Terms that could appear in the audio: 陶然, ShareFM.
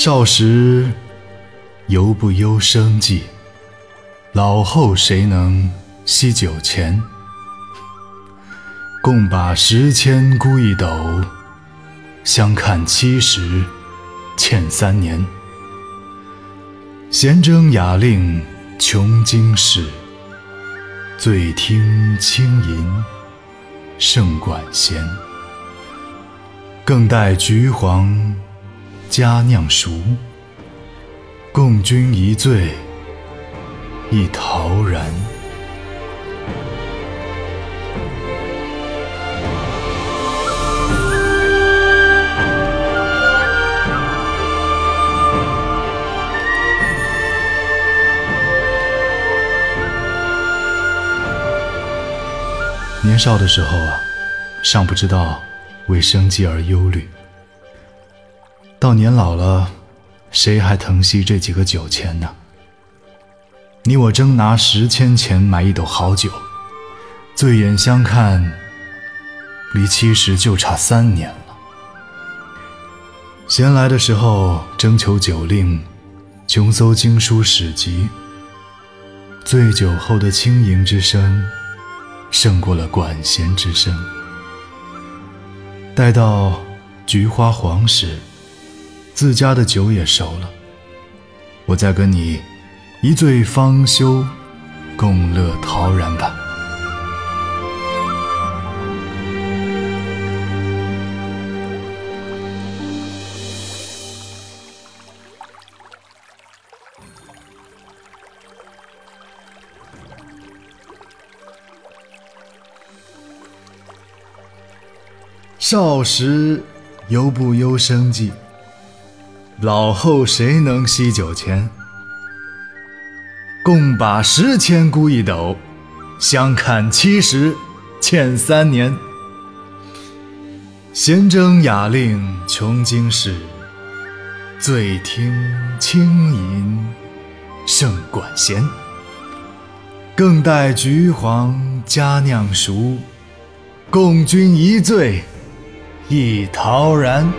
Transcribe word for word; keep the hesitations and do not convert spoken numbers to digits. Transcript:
少时犹不忧生计，老后谁能惜酒钱？共把十千沽一斗，相看七十欠三年。闲征雅令穷经世，醉听清吟胜管弦。更待橘黄佳酿熟，共君一醉一陶然。年少的时候啊，尚不知道为生计而忧虑，到年老了，谁还疼惜这几个酒钱呢？你我争拿十千钱买一斗好酒，醉眼相看，离七十就差三年了。闲来的时候征求酒令，穷搜经书史籍，醉酒后的轻盈之声胜过了管弦之声。待到菊花黄时，自家的酒也熟了，我再跟你一醉方休，共乐陶然吧。少时犹不忧生计，老后谁能惜酒钱？共把十千沽一斗，相看七十欠三年。闲征雅令穷经世，醉听清吟胜管弦。更待橘黄佳酿熟，共君一醉一陶然。